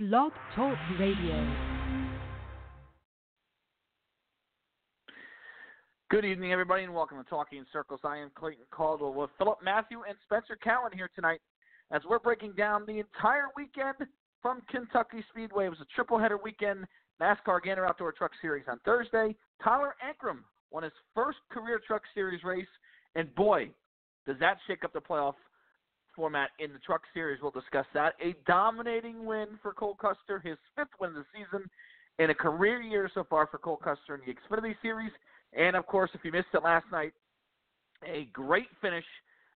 Blog Talk Radio. Good evening, everybody, and welcome to Talking Circles. I am Clayton Caldwell with Philip Matthew and Spencer Cowan here tonight as we're breaking down the entire weekend from Kentucky Speedway. It was a triple-header weekend, NASCAR Gander Outdoor Truck Series on Thursday. Tyler Ankrum won his first career Truck Series race, and boy, does that shake up the playoff format in the Truck Series. We'll discuss that. A dominating win for Cole Custer, his fifth win of the season, and a career year so far for Cole Custer in the Xfinity Series. And, of course, if you missed it last night, a great finish,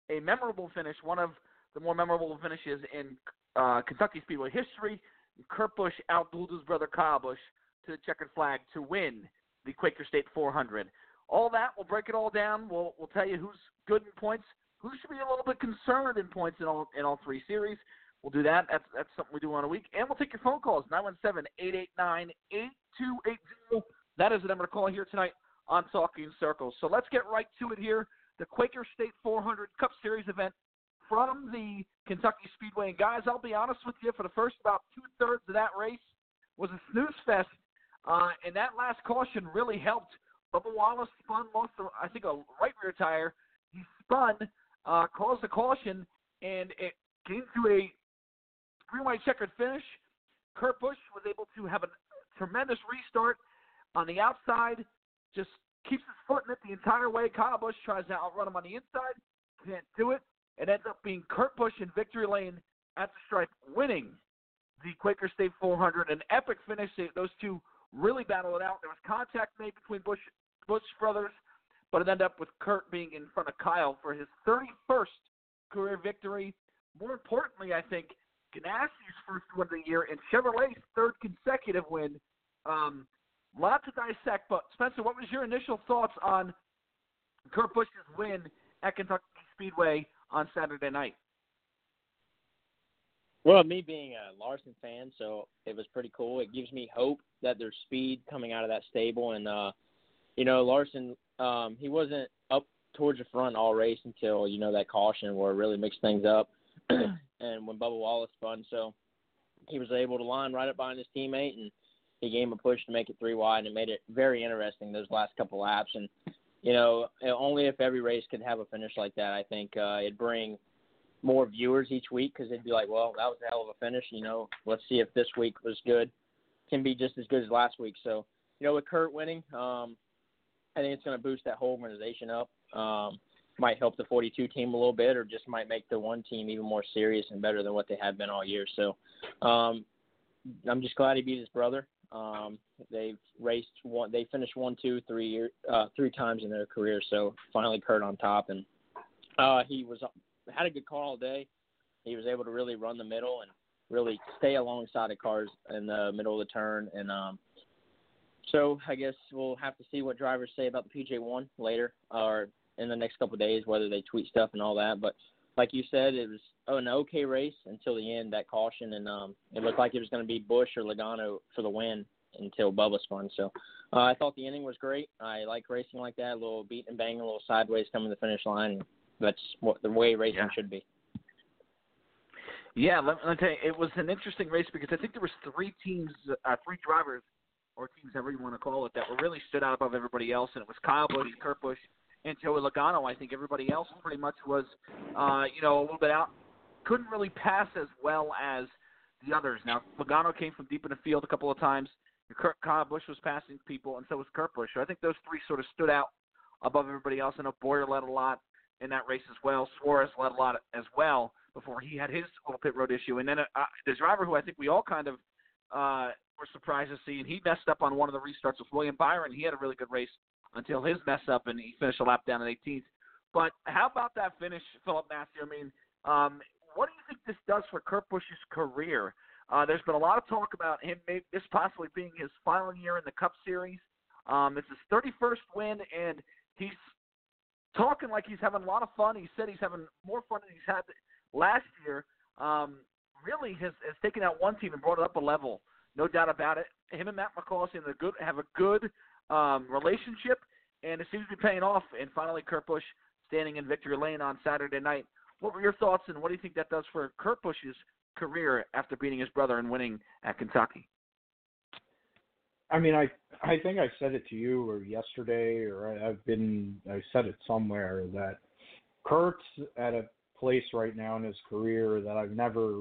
a memorable finish, one of the more memorable finishes in Kentucky Speedway history. Kurt Busch outdueled his brother Kyle Busch to the checkered flag to win the Quaker State 400. All that, we'll break it all down. We'll tell you who's good in points, who should be a little bit concerned in points in all three series. We'll do that. That's something we do on a week. And we'll take your phone calls, 917-889-8280. That is the number to call here tonight on Talking Circles. So let's get right to it here. The Quaker State 400 Cup Series event from the Kentucky Speedway. And, guys, I'll be honest with you, for the first about two-thirds of that race was a snooze fest, and that last caution really helped. Bubba Wallace spun, lost, I think, a right rear tire. He spun. Caused a caution, and it came to a green-white checkered finish. Kurt Busch was able to have a tremendous restart on the outside, just keeps his foot in it the entire way. Kyle Busch tries to outrun him on the inside, can't do it. It ends up being Kurt Busch in victory lane at the stripe, winning the Quaker State 400. An epic finish. Those two really battled it out. There was contact made between Busch brothers, but it ended up with Kurt being in front of Kyle for his 31st career victory. More importantly, I think, Ganassi's first win of the year and Chevrolet's third consecutive win. Lot to dissect, but Spencer, what was your initial thoughts on Kurt Busch's win at Kentucky Speedway on Saturday night? Well, me being a Larson fan, so it was pretty cool. It gives me hope that there's speed coming out of that stable, and Larson, he wasn't up towards the front all race until, that caution where it really mixed things up and when Bubba Wallace spun. So he was able to line right up behind his teammate, and he gave him a push to make it three wide, and it made it very interesting those last couple laps. And, only if every race could have a finish like that, I think it'd bring more viewers each week because they'd be like, well, that was a hell of a finish. Let's see if this week was good. Can be just as good as last week. So, with Kurt winning, I think it's going to boost that whole organization up. Might help the 42 team a little bit, or just might make the one team even more serious and better than what they have been all year. So I'm just glad he beat his brother. They've raced one. They finished 1, 2, 3 years, three times in their career. So finally Kurt on top, and he had a good car all day. He was able to really run the middle and really stay alongside of cars in the middle of the turn. And, so I guess we'll have to see what drivers say about the PJ1 later or in the next couple of days, whether they tweet stuff and all that. But like you said, it was an okay race until the end, that caution. And it looked like it was going to be Busch or Logano for the win until Bubba spun. So I thought the ending was great. I like racing like that, a little beat and bang, a little sideways coming to the finish line. That's what the way racing should be. Yeah, let me tell you, it was an interesting race because I think there was three drivers, or teams, however you want to call it, that were really stood out above everybody else, and it was Kyle Busch, Kurt Busch, and Joey Logano. I think everybody else pretty much was, a little bit out, couldn't really pass as well as the others. Now, Logano came from deep in the field a couple of times. Kyle Busch was passing people, and so was Kurt Busch. So I think those three sort of stood out above everybody else. I know Bowyer led a lot in that race as well. Suarez led a lot as well before he had his little pit road issue. And then the driver who I think we all kind of were surprised to see, and he messed up on one of the restarts with William Byron. He had a really good race until his mess up, and he finished a lap down at 18th. But how about that finish, Philip Matthew? I mean, what do you think this does for Kurt Busch's career? There's been a lot of talk about him, maybe this possibly being his final year in the Cup Series. It's his 31st win, and he's talking like he's having a lot of fun. He said he's having more fun than he's had last year. Really has taken out one team and brought it up a level. No doubt about it. Him and Matt McCall seem to have a good relationship, and it seems to be paying off. And finally, Kurt Busch standing in victory lane on Saturday night. What were your thoughts, and what do you think that does for Kurt Busch's career after beating his brother and winning at Kentucky? I mean, I think I said it to you or yesterday, or I said it somewhere, that Kurt's at a place right now in his career that I've never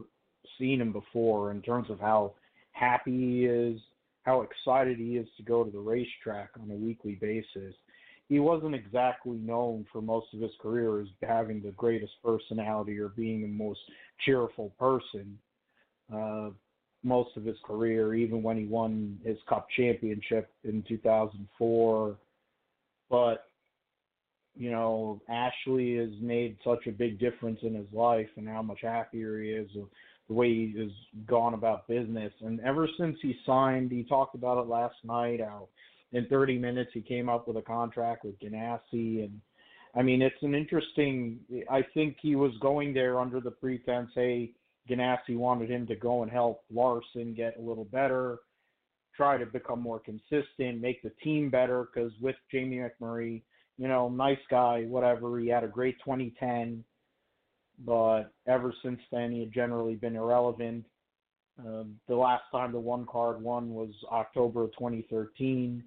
seen him before in terms of how happy he is, how excited he is to go to the racetrack on a weekly basis. He wasn't exactly known for most of his career as having the greatest personality or being the most cheerful person most of his career, even when he won his cup championship in 2004. But, you know, Ashley has made such a big difference in his life and how much happier he is, the way he has gone about business. And ever since he signed, he talked about it last night, how in 30 minutes he came up with a contract with Ganassi. And, I mean, it's an interesting – I think he was going there under the pretense, hey, Ganassi wanted him to go and help Larson get a little better, try to become more consistent, make the team better, because with Jamie McMurray, you know, nice guy, whatever, he had a great 2010. But ever since then, he had generally been irrelevant. The last time the one card won was October of 2013.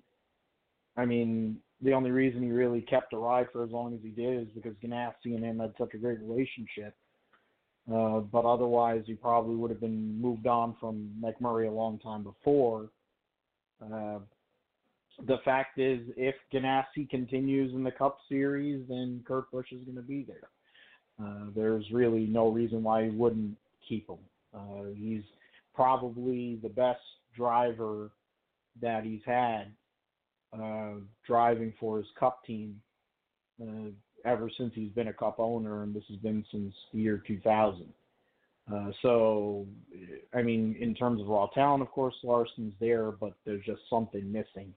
I mean, the only reason he really kept alive for as long as he did is because Ganassi and him had such a great relationship. But otherwise, he probably would have been moved on from McMurray a long time before. The fact is, if Ganassi continues in the Cup Series, then Kurt Busch is going to be there. There's really no reason why he wouldn't keep him. He's probably the best driver that he's had driving for his Cup team ever since he's been a Cup owner, and this has been since the year 2000. So, I mean, in terms of raw talent, of course, Larson's there, but there's just something missing.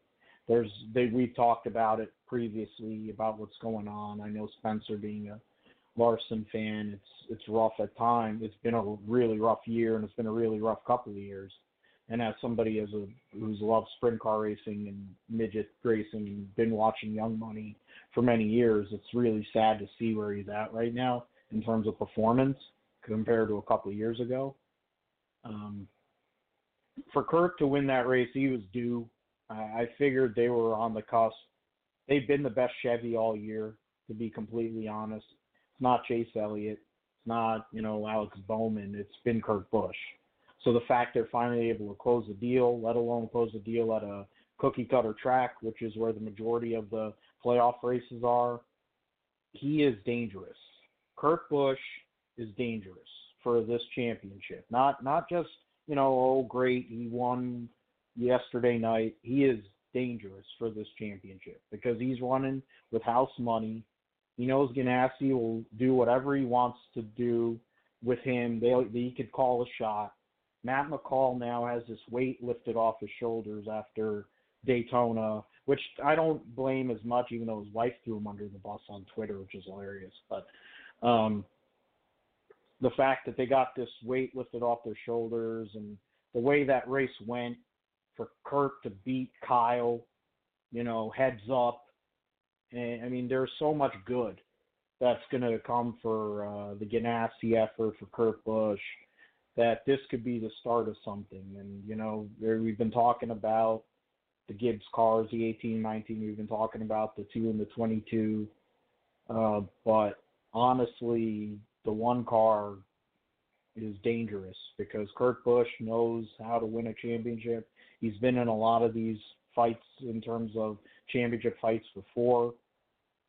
We've talked about it previously, about what's going on. I know Spencer, being a Larson fan, it's rough at times. It's been a really rough year, and it's been a really rough couple of years. And as somebody who's loved sprint car racing and midget racing and been watching Young Money for many years, it's really sad to see where he's at right now in terms of performance compared to a couple of years ago. For Kurt to win that race, he was due. I figured they were on the cusp. They've been the best Chevy all year, to be completely honest. It's not Chase Elliott. It's not, you know, Alex Bowman. It's been Kurt Busch. So the fact they're finally able to close the deal, let alone close the deal at a cookie-cutter track, which is where the majority of the playoff races are, he is dangerous. Kurt Busch is dangerous for this championship. Not just, you know, oh, great, he won yesterday night. He is dangerous for this championship because he's running with house money. He knows Ganassi will do whatever he wants to do with him. He could call a shot. Matt McCall now has this weight lifted off his shoulders after Daytona, which I don't blame as much, even though his wife threw him under the bus on Twitter, which is hilarious. But the fact that they got this weight lifted off their shoulders, and the way that race went for Kurt to beat Kyle, you know, heads up. And, I mean, there's so much good that's going to come for the Ganassi effort, for Kurt Busch, that this could be the start of something. And, you know, we've been talking about the Gibbs cars, the 18, 19. We've been talking about the 2 and the 22. But honestly, the one car is dangerous because Kurt Busch knows how to win a championship. He's been in a lot of these fights in terms of championship fights before.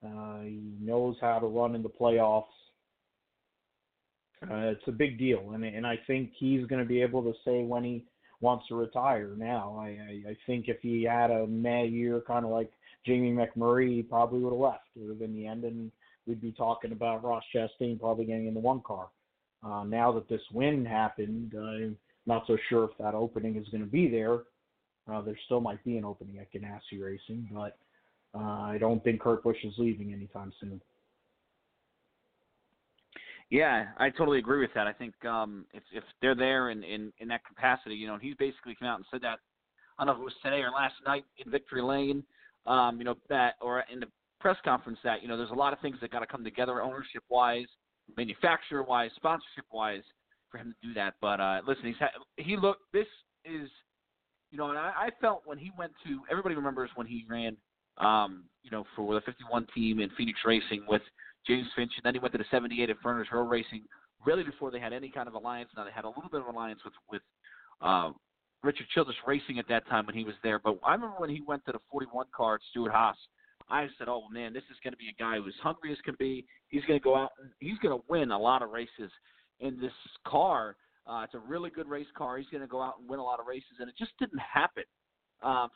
He knows how to run in the playoffs. It's a big deal, and I think he's going to be able to say when he wants to retire now. I think if he had a meh year, kind of like Jamie McMurray, he probably would have left. It would have been the end, and we'd be talking about Ross Chastain probably getting in the one car. Now that this win happened, I'm not so sure if that opening is going to be there. There still might be an opening at Ganassi Racing, but I don't think Kurt Busch is leaving anytime soon. Yeah, I totally agree with that. I think if they're there in that capacity, you know, and he's basically come out and said that, I don't know if it was today or last night in Victory Lane, you know, that or in the press conference that, you know, there's a lot of things that got to come together ownership-wise, manufacturer-wise, sponsorship-wise, for him to do that. But listen, he looked. This is, you know, and I felt when he went to. Everybody remembers when he ran, you know, for the 51 team in Phoenix Racing with James Finch, and then he went to the 78 at Furnace Row Racing. Really, before they had any kind of alliance. Now they had a little bit of alliance with Richard Childress Racing at that time when he was there. But I remember when he went to the 41 car at Stewart Haas. I said, oh, man, this is going to be a guy who's hungry as can be. He's going to go out and he's going to win a lot of races in this car. It's a really good race car. He's going to go out and win a lot of races, and it just didn't happen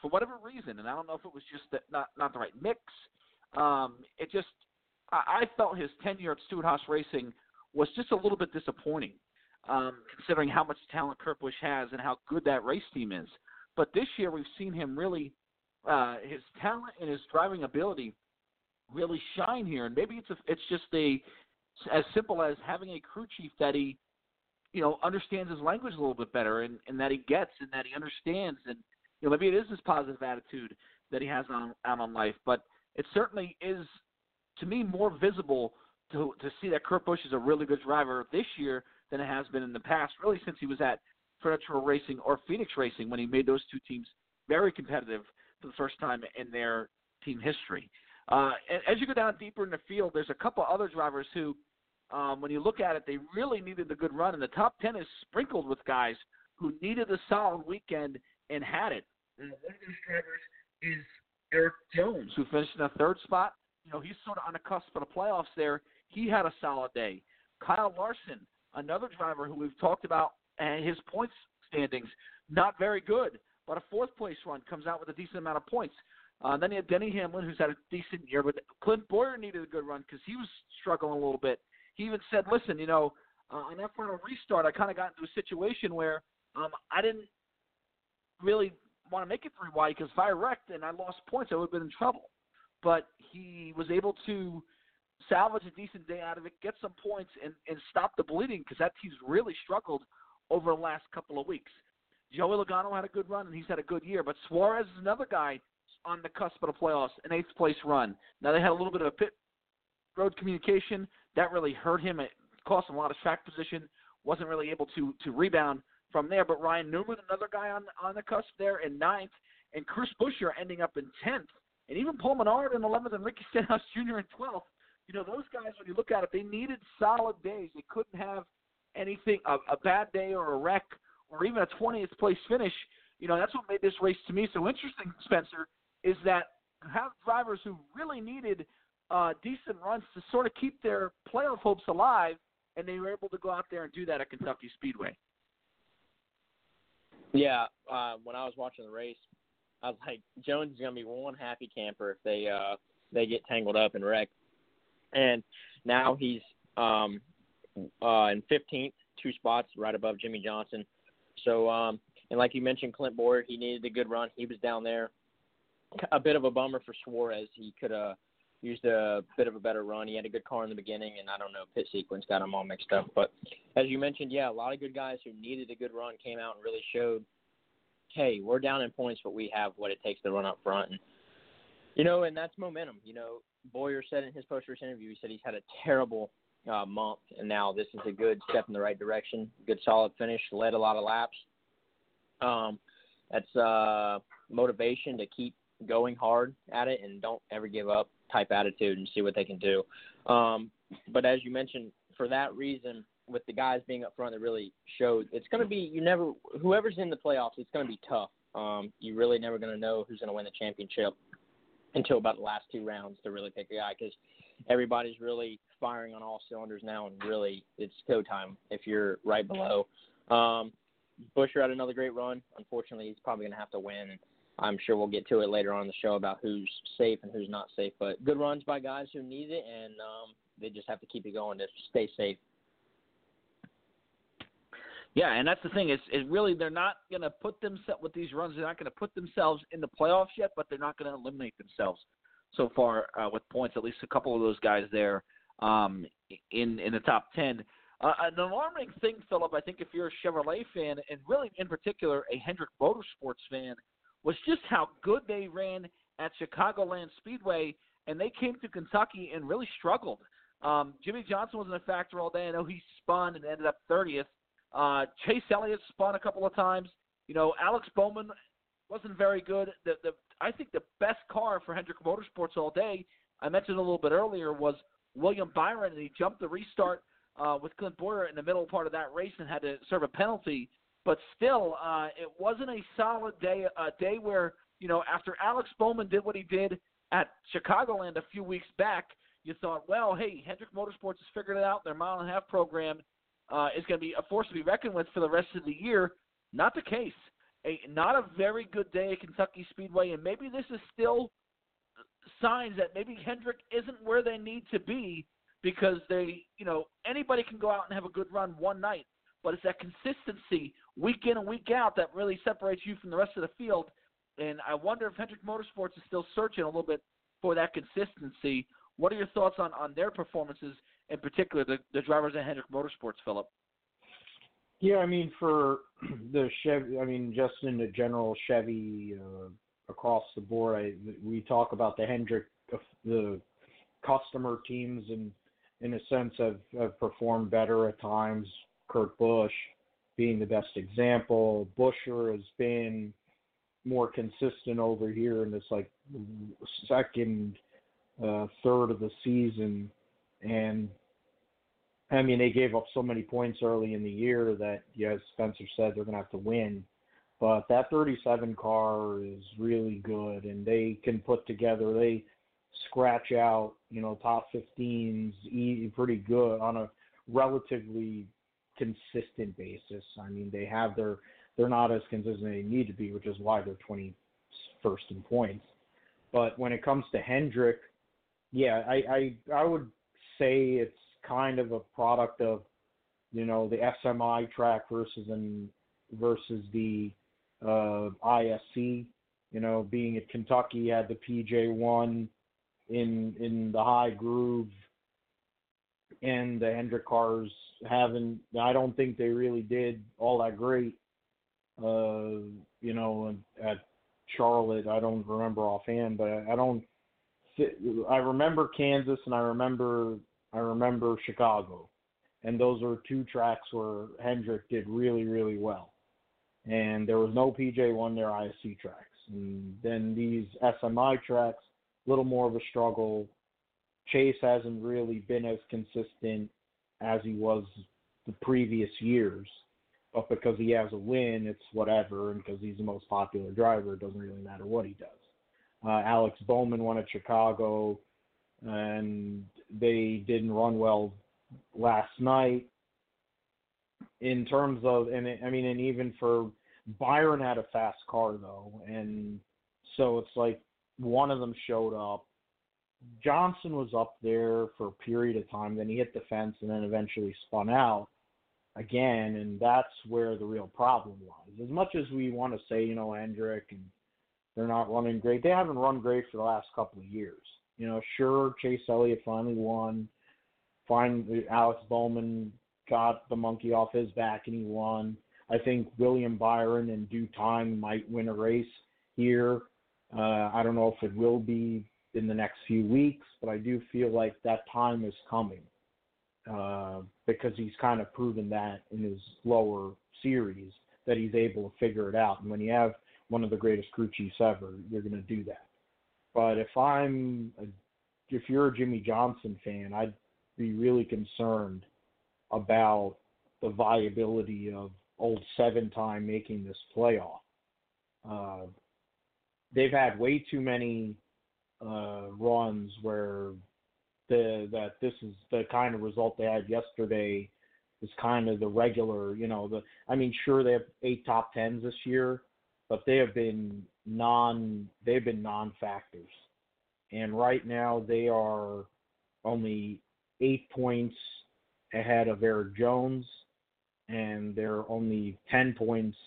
for whatever reason. And I don't know if it was just that not the right mix. I felt his tenure at Stewart Haas Racing was just a little bit disappointing, considering how much talent Kurt Busch has and how good that race team is. But this year we've seen him really – his talent and his driving ability really shine here, and maybe it's just as simple as having a crew chief that he, you know, understands his language a little bit better, and that he gets and that he understands, and you know, maybe it is this positive attitude that he has on life, but it certainly is to me more visible to see that Kurt Busch is a really good driver this year than it has been in the past, really since he was at Furniture Row Racing or Phoenix Racing when he made those two teams very competitive for the first time in their team history. As you go down deeper in the field, there's a couple other drivers who, when you look at it, they really needed the good run, and the top 10 is sprinkled with guys who needed a solid weekend and had it. And one of those drivers is Eric Jones, who finished in the third spot. You know, he's sort of on the cusp of the playoffs there. He had a solid day. Kyle Larson, another driver who we've talked about, and his points standings, not very good. But a fourth-place run comes out with a decent amount of points. Then you had Denny Hamlin, who's had a decent year. But Clint Bowyer needed a good run because he was struggling a little bit. He even said, listen, you know, on that final restart, I kind of got into a situation where I didn't really want to make it three wide because if I wrecked and I lost points, I would have been in trouble. But he was able to salvage a decent day out of it, get some points, and stop the bleeding because that team's really struggled over the last couple of weeks. Joey Logano had a good run, and he's had a good year. But Suarez is another guy on the cusp of the playoffs, an eighth-place run. Now, they had a little bit of a pit road communication. That really hurt him. It cost him a lot of track position. Wasn't really able to rebound from there. But Ryan Newman, another guy on the cusp there, in ninth. And Kurt Busch ending up in 10th. And even Paul Menard in 11th and Ricky Stenhouse Jr. in 12th. You know, those guys, when you look at it, they needed solid days. They couldn't have anything, a bad day or a wreck, or even a 20th place finish. You know, that's what made this race to me so interesting, Spencer, is that you have drivers who really needed decent runs to sort of keep their playoff hopes alive, and they were able to go out there and do that at Kentucky Speedway. Yeah, when I was watching the race, I was like, Jones is going to be one happy camper if they get tangled up and wreck. And now he's in 15th, two spots right above Jimmy Johnson. So, and like you mentioned, Clint Bowyer, he needed a good run. He was down there. A bit of a bummer for Suarez. He could have used a bit of a better run. He had a good car in the beginning, and I don't know, pit sequence got him all mixed up. But as you mentioned, yeah, a lot of good guys who needed a good run came out and really showed, hey, we're down in points, but we have what it takes to run up front. And, you know, and that's momentum. You know, Bowyer said in his post-race interview, he said he's had a terrible month, and now this is a good step in the right direction. Good solid finish, led a lot of laps. That's motivation to keep going hard at it and don't ever give up type attitude and see what they can do. But as you mentioned, for that reason, with the guys being up front, it really shows. It's going to be whoever's in the playoffs, it's going to be tough. You're really never going to know who's going to win the championship until about the last two rounds to really pick a guy because everybody's really firing on all cylinders now, and really it's go time if you're right below. Busch had another great run. Unfortunately, he's probably going to have to win. And I'm sure we'll get to it later on in the show about who's safe and who's not safe. But good runs by guys who need it, and they just have to keep it going to stay safe. Yeah, and that's the thing. It's really they're not going to put themselves with these runs. They're not going to put themselves in the playoffs yet, but they're not going to eliminate themselves so far with points. At least a couple of those guys there in the top 10. An alarming thing, Philip, I think if you're a Chevrolet fan, and really in particular a Hendrick Motorsports fan, was just how good they ran at Chicagoland Speedway, and they came to Kentucky and really struggled. Jimmy Johnson wasn't a factor all day. I know he spun and ended up 30th. Chase Elliott spun a couple of times. You know, Alex Bowman wasn't very good. I think the best car for Hendrick Motorsports all day, I mentioned a little bit earlier, was William Byron, and he jumped the restart with Clint Bowyer in the middle part of that race and had to serve a penalty. But still, it wasn't a solid day, a day where, you know, after Alex Bowman did what he did at Chicagoland a few weeks back, you thought, well, hey, Hendrick Motorsports has figured it out. Their mile-and-a-half program is going to be a force to be reckoned with for the rest of the year. Not the case. Not a very good day at Kentucky Speedway, and maybe this is still signs that maybe Hendrick isn't where they need to be, because they, you know, anybody can go out and have a good run one night, but it's that consistency week in and week out that really separates you from the rest of the field. And I wonder if Hendrick Motorsports is still searching a little bit for that consistency. What are your thoughts on their performances, in particular the drivers at Hendrick Motorsports, Philip? Yeah, I mean, for the Chevy, I mean, just in the general Chevy across the board, we talk about the Hendrick, the customer teams, and in a sense have performed better at times. Kurt Busch being the best example. Buscher has been more consistent over here in this like second, third of the season. And I mean, they gave up so many points early in the year that, as Spencer said, they're going to have to win. But that 37 car is really good, and they can put together, they scratch out, you know, top 15s pretty good on a relatively consistent basis. I mean, they have their, they're not as consistent as they need to be, which is why they're 21st in points. But when it comes to Hendrick, yeah, I would say it's kind of a product of, you know, the SMI track versus the ISC. You know, being at Kentucky, had the PJ1 in the high groove, and the Hendrick cars haven't. I don't think they really did all that great. You know, at Charlotte, I don't remember offhand, but I remember Kansas, and I remember Chicago, and those are two tracks where Hendrick did really, really well. And there was no PJ1 there, ISC tracks. And then these SMI tracks, a little more of a struggle. Chase hasn't really been as consistent as he was the previous years, but because he has a win, it's whatever, and because he's the most popular driver, it doesn't really matter what he does. Alex Bowman won at Chicago, and they didn't run well last night. In terms of, and even for Byron had a fast car though, and so it's like one of them showed up. Johnson was up there for a period of time, then he hit the fence and then eventually spun out again, and that's where the real problem lies. As much as we want to say, you know, Hendrick and they're not running great, they haven't run great for the last couple of years. You know, sure, Chase Elliott finally won. Finally, Alex Bowman got the monkey off his back and he won. I think William Byron in due time might win a race here. I don't know if it will be in the next few weeks, but I do feel like that time is coming because he's kind of proven that in his lower series that he's able to figure it out. And when you have one of the greatest crew chiefs ever, you're going to do that. But if you're a Jimmy Johnson fan, I'd be really concerned about the viability of old seven-time making this playoff. They've had way too many runs where that this is the kind of result they had yesterday is kind of the regular, you know. Sure, they have 8 top 10s this year, but they have been non-factors. And right now they are only 8 points ahead of Eric Jones, and they're only 10 points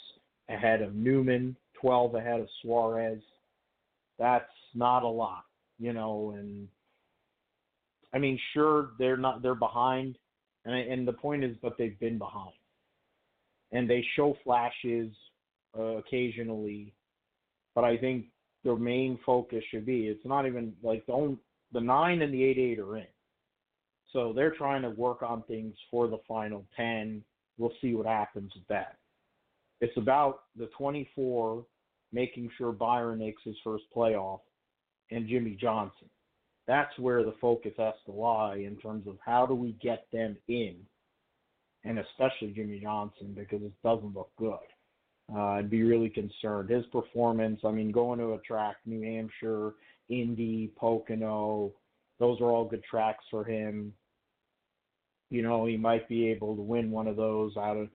ahead of Newman, 12 ahead of Suarez. That's not a lot, you know. And I mean, sure, they're behind, and the point is, but they've been behind, and they show flashes occasionally. But I think their main focus should be, it's not even like the 9 and the 8-8 are in, so they're trying to work on things for the final 10 We'll see what happens with that. It's about the 24 making sure Byron makes his first playoff and Jimmy Johnson. That's where the focus has to lie in terms of how do we get them in, and especially Jimmy Johnson, because it doesn't look good. I'd be really concerned. His performance, I mean, going to a track, New Hampshire, Indy, Pocono, those are all good tracks for him. You know, he might be able to win one of those out of,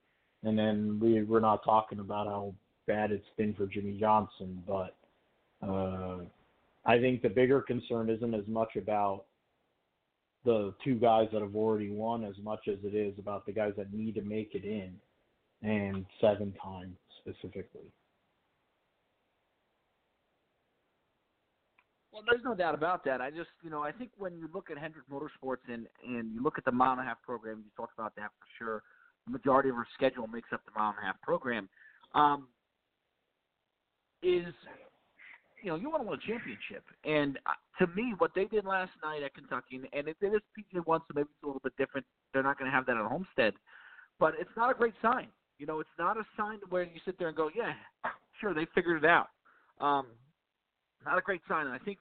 and then we're not talking about how bad it's been for Jimmy Johnson, but I think the bigger concern isn't as much about the two guys that have already won as much as it is about the guys that need to make it in, and 7 times specifically. Well, there's no doubt about that. I just, you know, I think when you look at Hendrick Motorsports and you look at the mile and a half program, you talked about that for sure. The majority of her schedule makes up the mile and a half program. You know, you want to win a championship. And to me, what they did last night at Kentucky, and if it is PJ1, so maybe it's a little bit different. They're not going to have that at Homestead. But it's not a great sign. You know, it's not a sign where you sit there and go, yeah, sure, they figured it out. Not a great sign. And I think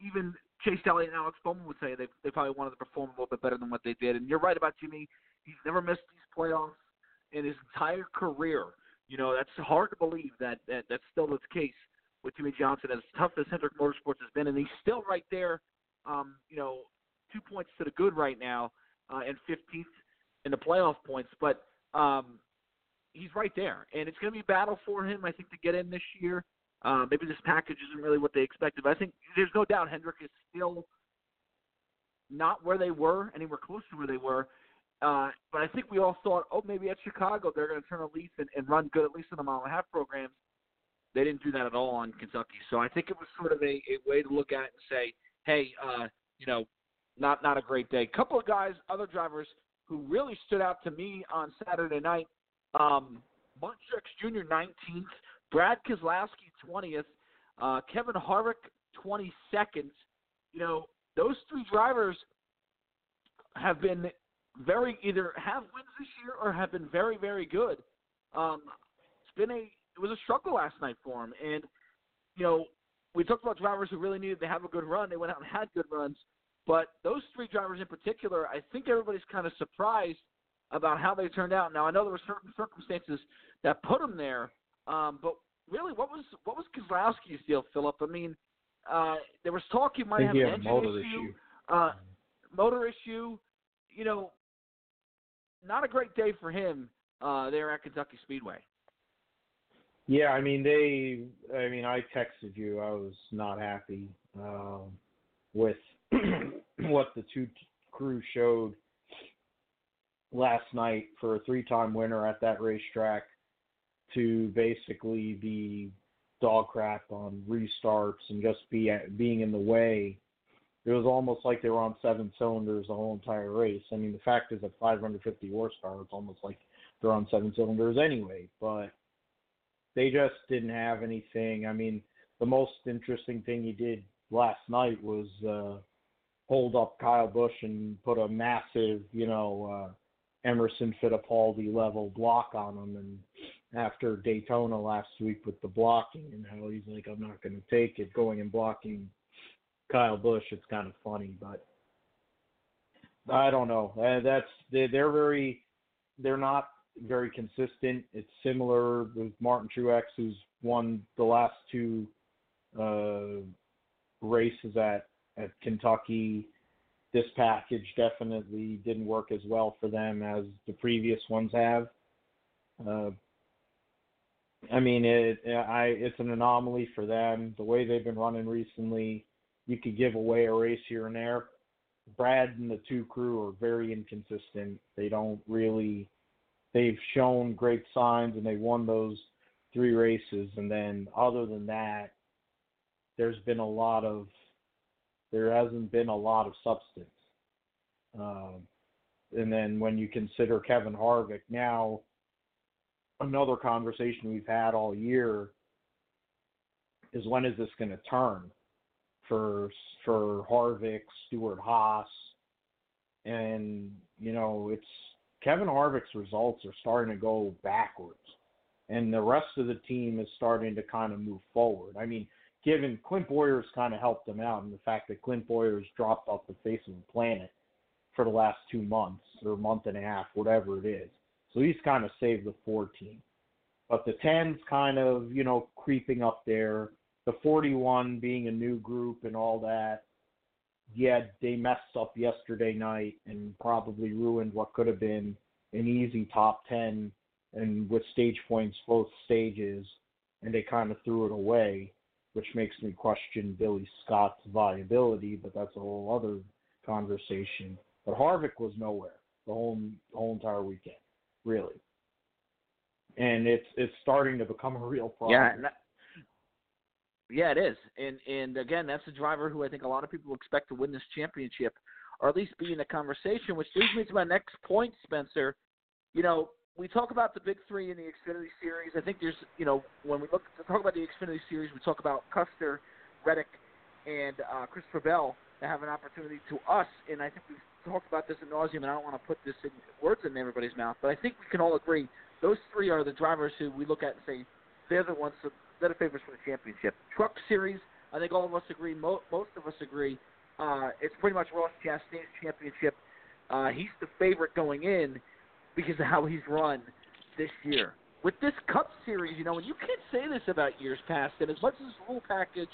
even Chase Elliott and Alex Bowman would say they probably wanted to perform a little bit better than what they did. And you're right about Jimmy. He's never missed these playoffs in his entire career. You know, that's hard to believe that that's still the case with Jimmy Johnson. As tough as Hendrick Motorsports has been, and he's still right there, you know, 2 points to the good right now and 15th in the playoff points. But he's right there, and it's going to be a battle for him, I think, to get in this year. Maybe this package isn't really what they expected, but I think there's no doubt Hendrick is still not where they were, anywhere close to where they were. But I think we all thought, oh, maybe at Chicago they're going to turn a leaf and run good, at least in the mile-and-a-half programs. They didn't do that at all on Kentucky. So I think it was sort of a way to look at it and say, hey, you know, not a great day. A couple of guys, other drivers, who really stood out to me on Saturday night, Martin Truex Jr., 19th, Brad Keselowski, 20th, Kevin Harvick, 22nd. You know, those three drivers have been either have wins this year or have been very, very good. It was a struggle last night for him. And, you know, we talked about drivers who really needed to have a good run. They went out and had good runs. But those three drivers in particular, I think everybody's kind of surprised about how they turned out. Now, I know there were certain circumstances that put them there. But really, what was Keselowski's deal, Philip? I mean, there was talk he might have an engine issue. Motor issue. You know, not a great day for him there at Kentucky Speedway. Yeah, I mean, I texted you. I was not happy with what the two crews showed last night for a 3-time winner at that racetrack to basically be dog crap on restarts and just being in the way. It was almost like they were on 7 cylinders the whole entire race. I mean, the fact is at 550 horsepower, it's almost like they're on 7 cylinders anyway, but they just didn't have anything. I mean, the most interesting thing he did last night was hold up Kyle Busch and put a massive, you know, Emerson Fittipaldi level block on him. And after Daytona last week with the blocking and how he's like, I'm not going to take it, going and blocking Kyle Busch, it's kind of funny, but I don't know. They're not very consistent. It's similar with Martin Truex, who's won the last 2 races at Kentucky. This package definitely didn't work as well for them as the previous ones have. I mean, it's an anomaly for them. The way they've been running recently, you could give away a race here and there. Brad and the two crew are very inconsistent. They've shown great signs, and they won those 3 races. And then other than that, there hasn't been a lot of substance. And then when you consider Kevin Harvick, now another conversation we've had all year is when is this going to turn for Harvick, Stewart Haas, and, you know, it's Kevin Harvick's results are starting to go backwards, and the rest of the team is starting to kind of move forward. I mean, given Clint Boyer's kind of helped them out, and the fact that Clint Boyer's dropped off the face of the planet for the last 2 months or month and a half, whatever it is. So he's kind of saved the 14. But the 10's kind of, you know, creeping up there. The 41 being a new group and all that. Yeah, they messed up yesterday night and probably ruined what could have been an easy top 10 and with stage points both stages, and they kind of threw it away, which makes me question Billy Scott's viability, but that's a whole other conversation. But Harvick was nowhere the whole entire weekend, really. And it's starting to become a real problem. Yeah, it is. And again, that's a driver who I think a lot of people expect to win this championship, or at least be in a conversation, which leads me to my next point, Spencer. You know, we talk about the big three in the Xfinity Series. I think there's, you know, when we talk about the Xfinity Series, we talk about Custer, Reddick, and Christopher Bell that have an opportunity to us. And I think we've talked about this ad nauseum, and I don't want to put this in words in everybody's mouth, but I think we can all agree those three are the drivers who we look at and say they're the ones that better favorites for the championship. Truck Series, I think all of us agree, most of us agree, it's pretty much Ross Chastain's championship. He's the favorite going in because of how he's run this year. With this Cup Series, you know, and you can't say this about years past, and as much as this rule package,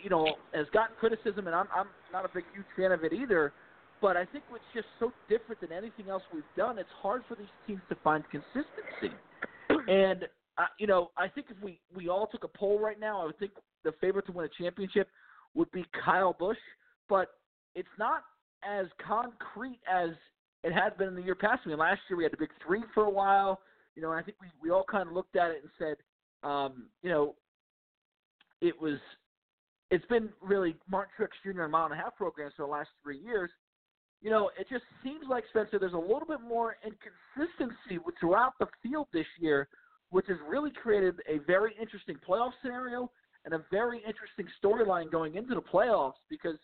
you know, has gotten criticism, and I'm not a big, huge fan of it either, but I think it's just so different than anything else we've done, it's hard for these teams to find consistency. And you know, I think if we all took a poll right now, I would think the favorite to win a championship would be Kyle Busch, but it's not as concrete as it had been in the year past. I mean, last year we had the big three for a while, you know, and I think we all kind of looked at it and said, you know, it's been really Martin Truex Jr. and mile and a half programs for the last 3 years. You know, it just seems like, Spencer, there's a little bit more inconsistency throughout the field this year, which has really created a very interesting playoff scenario and a very interesting storyline going into the playoffs, because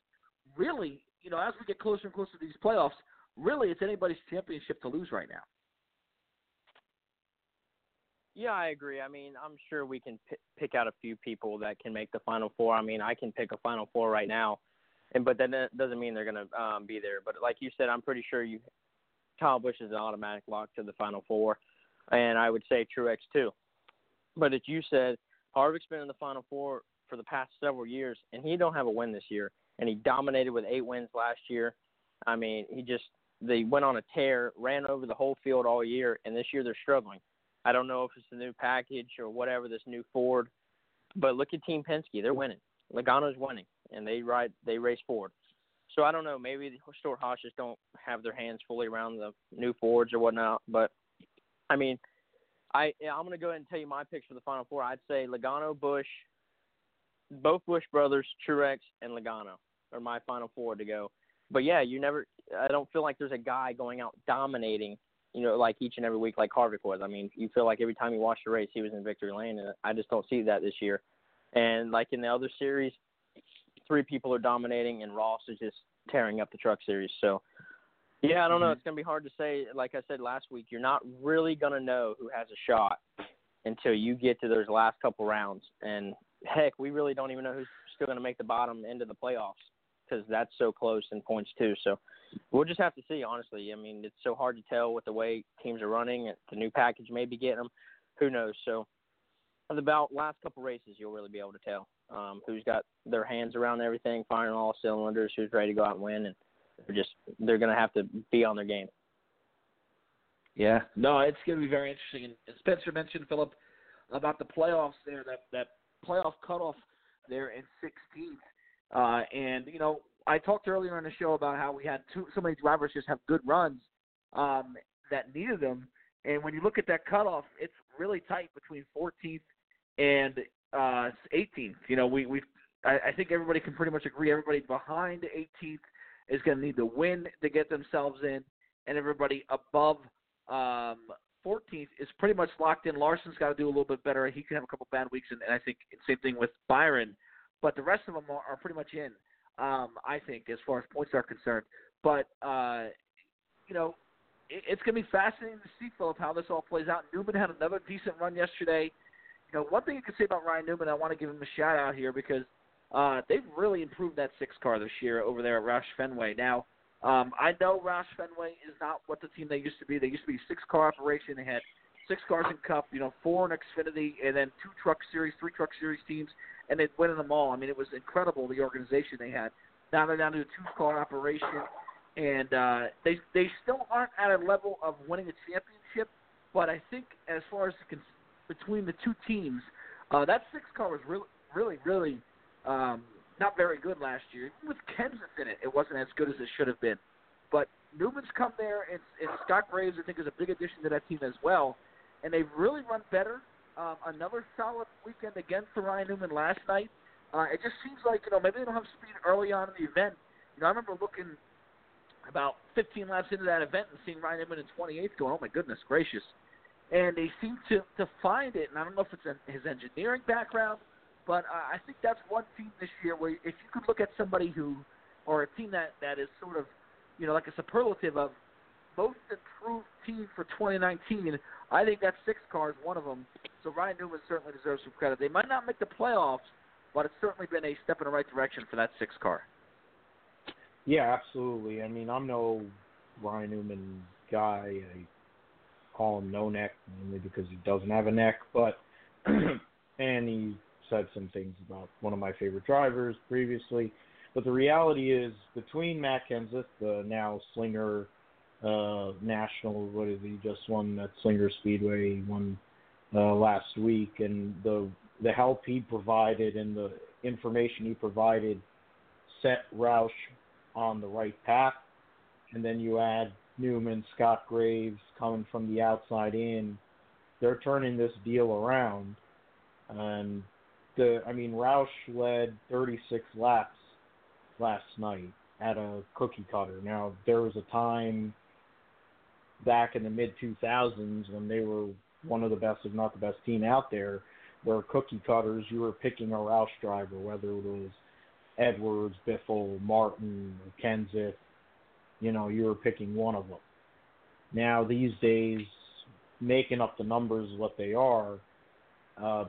really, you know, as we get closer and closer to these playoffs, really it's anybody's championship to lose right now. Yeah, I agree. I mean, I'm sure we can pick out a few people that can make the Final Four. I mean, I can pick a Final Four right now, but that doesn't mean they're going to be there. But like you said, I'm pretty sure Kyle Busch is an automatic lock to the Final Four. And I would say Truex, too. But as you said, Harvick's been in the Final Four for the past several years, and he don't have a win this year. And he dominated with 8 wins last year. I mean, they went on a tear, ran over the whole field all year, and this year they're struggling. I don't know if it's the new package or whatever, this new Ford. But look at Team Penske. They're winning. Logano's winning, and they race Ford. So I don't know. Maybe the Stuart Haas just don't have their hands fully around the new Fords or whatnot, but I mean, I'm going to go ahead and tell you my picks for the Final Four. I'd say Logano, Busch, both Busch brothers, Truex, and Logano are my Final Four to go. But, yeah, I don't feel like there's a guy going out dominating, you know, like each and every week like Harvick was. I mean, you feel like every time you watched the race, he was in victory lane, and I just don't see that this year. And like in the other series, 3 people are dominating, and Ross is just tearing up the Truck Series. So, yeah, I don't know. It's going to be hard to say. Like I said last week, you're not really going to know who has a shot until you get to those last couple rounds. And, heck, we really don't even know who's still going to make the bottom end of the playoffs because that's so close in points, too. So we'll just have to see, honestly. I mean, it's so hard to tell with the way teams are running. The new package may be getting them. Who knows? So about last couple races, you'll really be able to tell who's got their hands around everything, firing all cylinders, who's ready to go out and win, and they're going to have to be on their game. Yeah. No, it's going to be very interesting. And Spencer mentioned, Philip, about the playoffs there, that playoff cutoff there in 16th. And, you know, I talked earlier on the show about how we had so many drivers just have good runs that needed them. And when you look at that cutoff, it's really tight between 14th and 18th. You know, I think everybody can pretty much agree everybody behind 18th is going to need to win to get themselves in, and everybody above 14th is pretty much locked in. Larson's got to do a little bit better. He could have a couple bad weeks, and I think same thing with Byron. But the rest of them are pretty much in, I think, as far as points are concerned. But, you know, it's going to be fascinating to see, Philip, how this all plays out. Newman had another decent run yesterday. You know, one thing you can say about Ryan Newman, I want to give him a shout-out here because they've really improved that six car this year over there at Roush Fenway. Now, I know Roush Fenway is not what the team they used to be. They used to be a six-car operation. They had six cars in Cup, you know, four in Xfinity, and then two Truck Series, three Truck Series teams, and they'd win in them all. I mean, it was incredible, the organization they had. Now they're down to a two-car operation, and they still aren't at a level of winning a championship, but I think as far as between the two teams, that six-car was really not very good last year. Even with Kenseth in it, it wasn't as good as it should have been. But Newman's come there, and Scott Graves, I think, is a big addition to that team as well, and they've really run better. Another solid weekend again for Ryan Newman last night. It just seems like, you know, maybe they don't have speed early on in the event. You know, I remember looking about 15 laps into that event and seeing Ryan Newman in 28th going, oh, my goodness gracious. And they seem to find it, and I don't know if it's his engineering background, but I think that's one team this year where if you could look at somebody who, or a team that is sort of, you know, like a superlative of most improved team for 2019, I think that six car is one of them. So Ryan Newman certainly deserves some credit. They might not make the playoffs, but it's certainly been a step in the right direction for that six car. Yeah, absolutely. I mean, I'm no Ryan Newman guy. I call him no neck mainly because he doesn't have a neck, but and he said some things about one of my favorite drivers previously. But the reality is, between Matt Kenseth, the now Slinger National, what is he, just won that Slinger Speedway, he won last week, and the help he provided and the information he provided set Roush on the right path. And then you add Newman, Scott Graves coming from the outside in. They're turning this deal around. And, Roush led 36 laps last night at a cookie cutter. Now, there was a time back in the mid-2000s when they were one of the best, if not the best team out there, where cookie cutters, you were picking a Roush driver, whether it was Edwards, Biffle, Martin, Kenseth, you know, you were picking one of them. Now, these days, making up the numbers is what they are,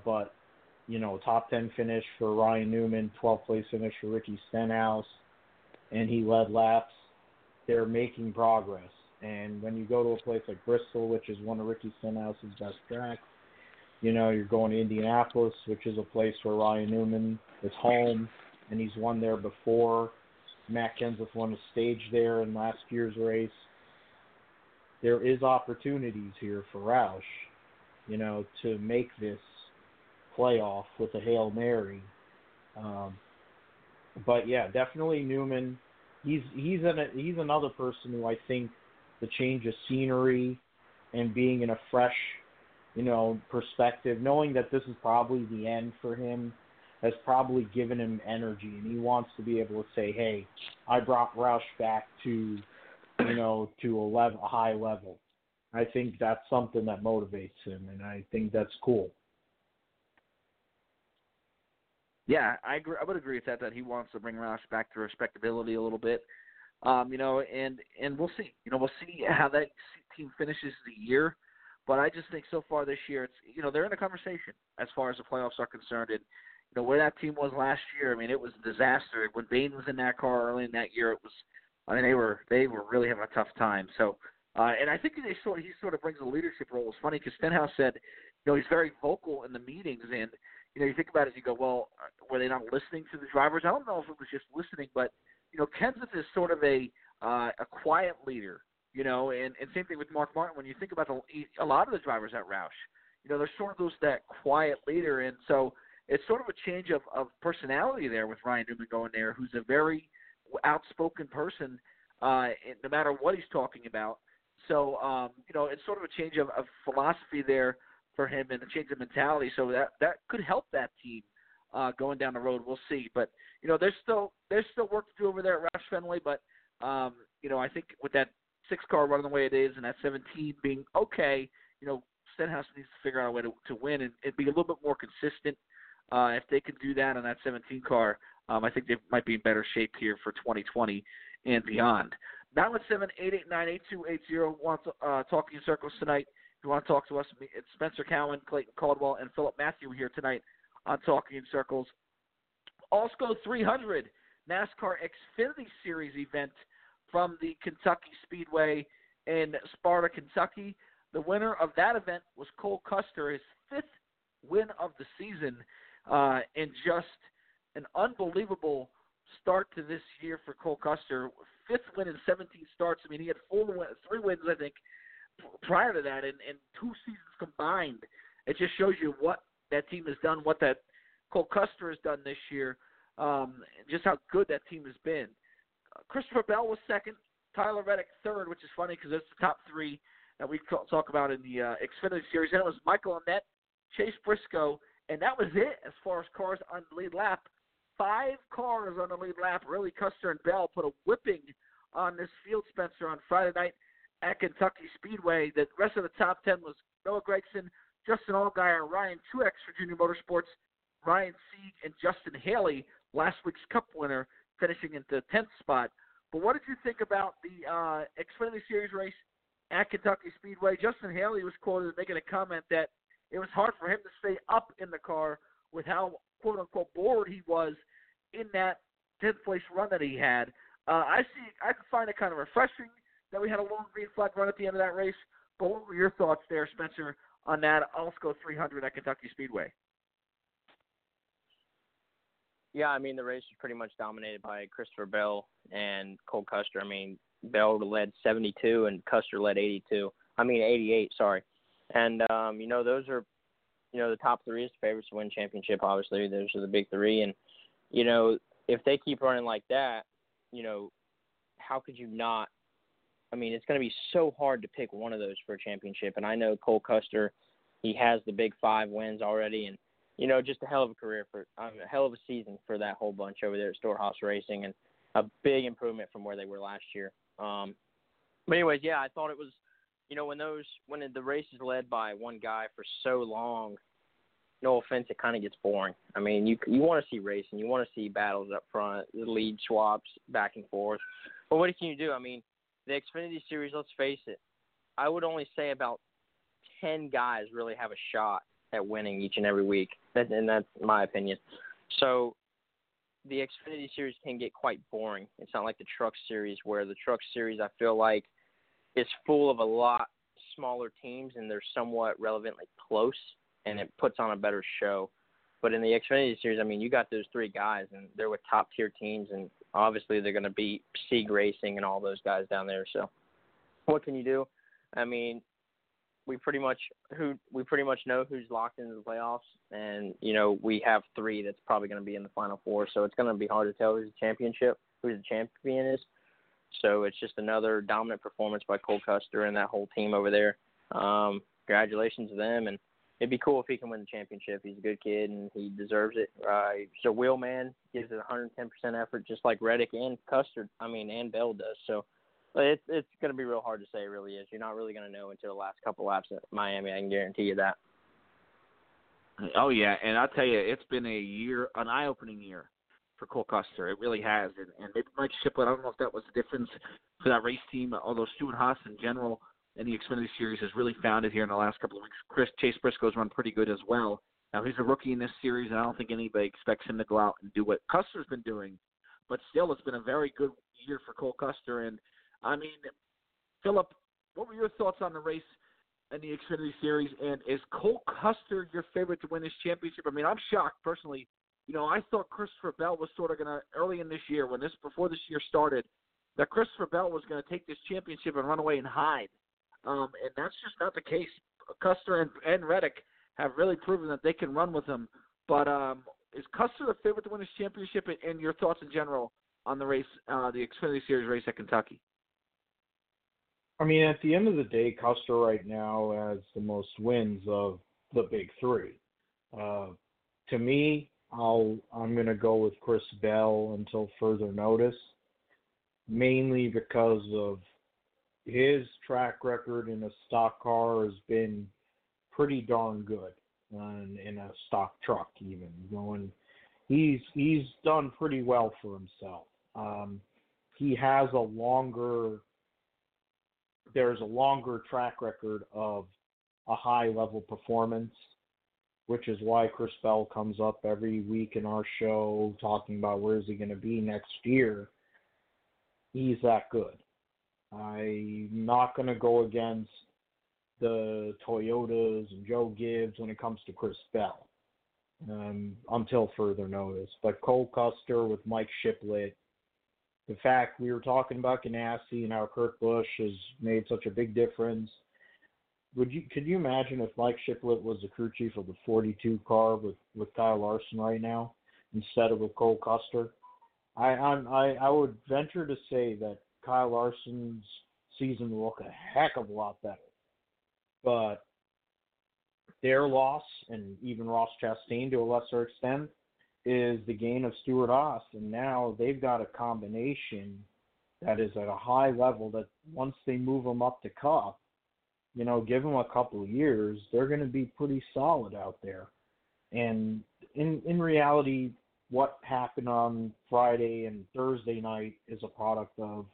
but, you know, top 10 finish for Ryan Newman, 12th place finish for Ricky Stenhouse, and he led laps. They're making progress. And when you go to a place like Bristol, which is one of Ricky Stenhouse's best tracks, you know, you're going to Indianapolis, which is a place where Ryan Newman is home, and he's won there before. Matt Kenseth won a stage there in last year's race. There is opportunities here for Roush, you know, to make this playoff with a Hail Mary. But, yeah, definitely Newman. He's another person who I think the change of scenery and being in a fresh, you know, perspective, knowing that this is probably the end for him, has probably given him energy, and he wants to be able to say, hey, I brought Roush back to, you know, to a high level. I think that's something that motivates him, and I think that's cool. Yeah, I agree. I would agree with that he wants to bring Roush back to respectability a little bit. You know, and we'll see. You know, we'll see how that team finishes the year. But I just think so far this year, it's, you know, they're in a conversation as far as the playoffs are concerned. And, you know, where that team was last year, I mean, it was a disaster. When Bain was in that car early in that year, it was, I mean, they were really having a tough time. So, and I think he sort of brings a leadership role. It's funny because Stenhouse said, you know, he's very vocal in the meetings. And, you know, you think about it, you go, well, were they not listening to the drivers? I don't know if it was just listening, but, you know, Kenseth is sort of a quiet leader. You know, and same thing with Mark Martin. When you think about a lot of the drivers at Roush, you know, they're sort of that quiet leader. And so it's sort of a change of personality there with Ryan Newman going there, who's a very outspoken person, no matter what he's talking about. So, you know, it's sort of a change of philosophy there for him and a change of mentality. So that could help that team going down the road. We'll see. But, you know, there's still work to do over there at Roush Fenway. But, you know, I think with that six-car running the way it is, and that 17 being okay, you know, Stenhouse needs to figure out a way to win and be a little bit more consistent. If they can do that on that 17 car, I think they might be in better shape here for 2020 and beyond. 917-889-8280 wants Talking Circles tonight. If you want to talk to us, it's Spencer Cowan, Clayton Caldwell, and Philip Matthew here tonight on Talking Circles. Allsco 300 NASCAR Xfinity Series event from the Kentucky Speedway in Sparta, Kentucky. The winner of that event was Cole Custer, his fifth win of the season, and just an unbelievable start to this year for Cole Custer. Fifth win in 17 starts. I mean, he had three wins, I think, prior to that, and two seasons combined. It just shows you what that team has done, what that Cole Custer has done this year, and just how good that team has been. Christopher Bell was second, Tyler Reddick third, which is funny because that's the top three that we talk about in the Xfinity Series. And it was Michael Annette, Chase Briscoe, and that was it as far as cars on the lead lap. 5 cars on the lead lap. Really, Custer and Bell put a whipping on this field, Spencer, on Friday night at Kentucky Speedway. The rest of the top 10 was Noah Gregson, Justin Allgaier, Ryan Truex for Junior Motorsports, Ryan Sieg, and Justin Haley, last week's Cup winner, finishing in the 10th spot. But what did you think about the Xfinity Series race at Kentucky Speedway? Justin Haley was quoted as making a comment that it was hard for him to stay up in the car with how, quote-unquote, bored he was in that 10th place run that he had. I find it kind of refreshing that we had a long green flag run at the end of that race. But what were your thoughts there, Spencer, on that Allsco 300 at Kentucky Speedway? Yeah, I mean, the race was pretty much dominated by Christopher Bell and Cole Custer. I mean, Bell led 72 and Custer led 88, sorry. And, those are, the top three is the favorites to win championship, obviously. Those are the big three. And, if they keep running like that, how could you not? I mean, it's going to be so hard to pick one of those for a championship. And I know Cole Custer, he has the big 5 wins already. And, just a hell of a career a hell of a season for that whole bunch over there at Storehouse Racing, and a big improvement from where they were last year. But anyways, yeah, I thought it was, when the race is led by one guy for so long, no offense, it kind of gets boring. I mean, you want to see racing. You want to see battles up front, lead swaps, back and forth. But what can you do? I mean, the Xfinity Series, let's face it, I would only say about 10 guys really have a shot at winning each and every week, and that's my opinion. So the Xfinity Series can get quite boring. It's not like the Truck Series, where the Truck Series, I feel like, is full of a lot smaller teams, and they're somewhat relevantly close, and it puts on a better show. But in the Xfinity Series, I mean, you got those 3 guys, and they're with top-tier teams, and obviously they're going to beat Sieg Racing and all those guys down there. So what can you do? I mean, we pretty much know who's locked into the playoffs, and, we have 3 that's probably going to be in the Final Four, so it's going to be hard to tell who the champion is. So it's just another dominant performance by Cole Custer and that whole team over there. Congratulations to them, and it'd be cool if he can win the championship. He's a good kid, and he deserves it. He's a wheel man, gives it 110% effort, just like Reddick and Custer, and Bell does. So it's going to be real hard to say, it really is. You're not really going to know until the last couple laps at Miami, I can guarantee you that. Oh, yeah, and I'll tell you, it's been an eye-opening year for Cole Custer. It really has. And maybe Mike Shiplett, I don't know if that was the difference for that race team, although Stuart Haas in general and the Xfinity Series has really found it here in the last couple of weeks. Chase Briscoe's run pretty good as well. Now, he's a rookie in this series, and I don't think anybody expects him to go out and do what Custer's been doing. But still, it's been a very good year for Cole Custer. And, Philip, what were your thoughts on the race in the Xfinity Series? And is Cole Custer your favorite to win this championship? I'm shocked, personally. I thought Christopher Bell was sort of going to, early in this year, before this year started, that Christopher Bell was going to take this championship and run away and hide. And that's just not the case. Custer and Reddick have really proven that they can run with him. But is Custer the favorite to win this championship? And your thoughts in general on the race, the Xfinity Series race at Kentucky? At the end of the day, Custer right now has the most wins of the big 3. To me, I'm going to go with Chris Bell until further notice, mainly because of his track record in a stock car has been pretty darn good, in a stock truck even. He's done pretty well for himself. he has a longer, there's a longer track record of a high-level performance, which is why Chris Bell comes up every week in our show talking about where is he going to be next year. He's that good. I'm not going to go against the Toyotas and Joe Gibbs when it comes to Chris Bell until further notice. But Cole Custer with Mike Shiplett, the fact we were talking about Ganassi and how Kurt Busch has made such a big difference. Could you imagine if Mike Shiplett was the crew chief of the 42 car with Kyle Larson right now instead of with Cole Custer? I would venture to say that Kyle Larson's season will look a heck of a lot better. But their loss, and even Ross Chastain to a lesser extent, is the gain of Stuart Haas. And now they've got a combination that is at a high level that once they move them up to Cup, you know, give them a couple of years, they're going to be pretty solid out there. And in reality, what happened on Friday and Thursday night is a product of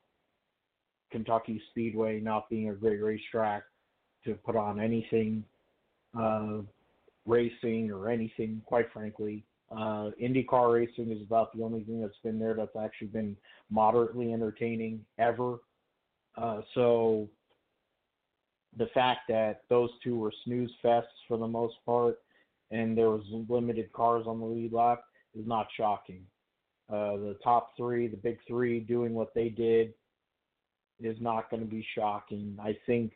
Kentucky Speedway not being a great racetrack to put on anything, racing or anything, quite frankly. IndyCar racing is about the only thing that's been there that's actually been moderately entertaining ever. So the fact that those two were snooze fests for the most part and there was limited cars on the lead lap is not shocking. The top three, the big three, doing what they did is not going to be shocking. I think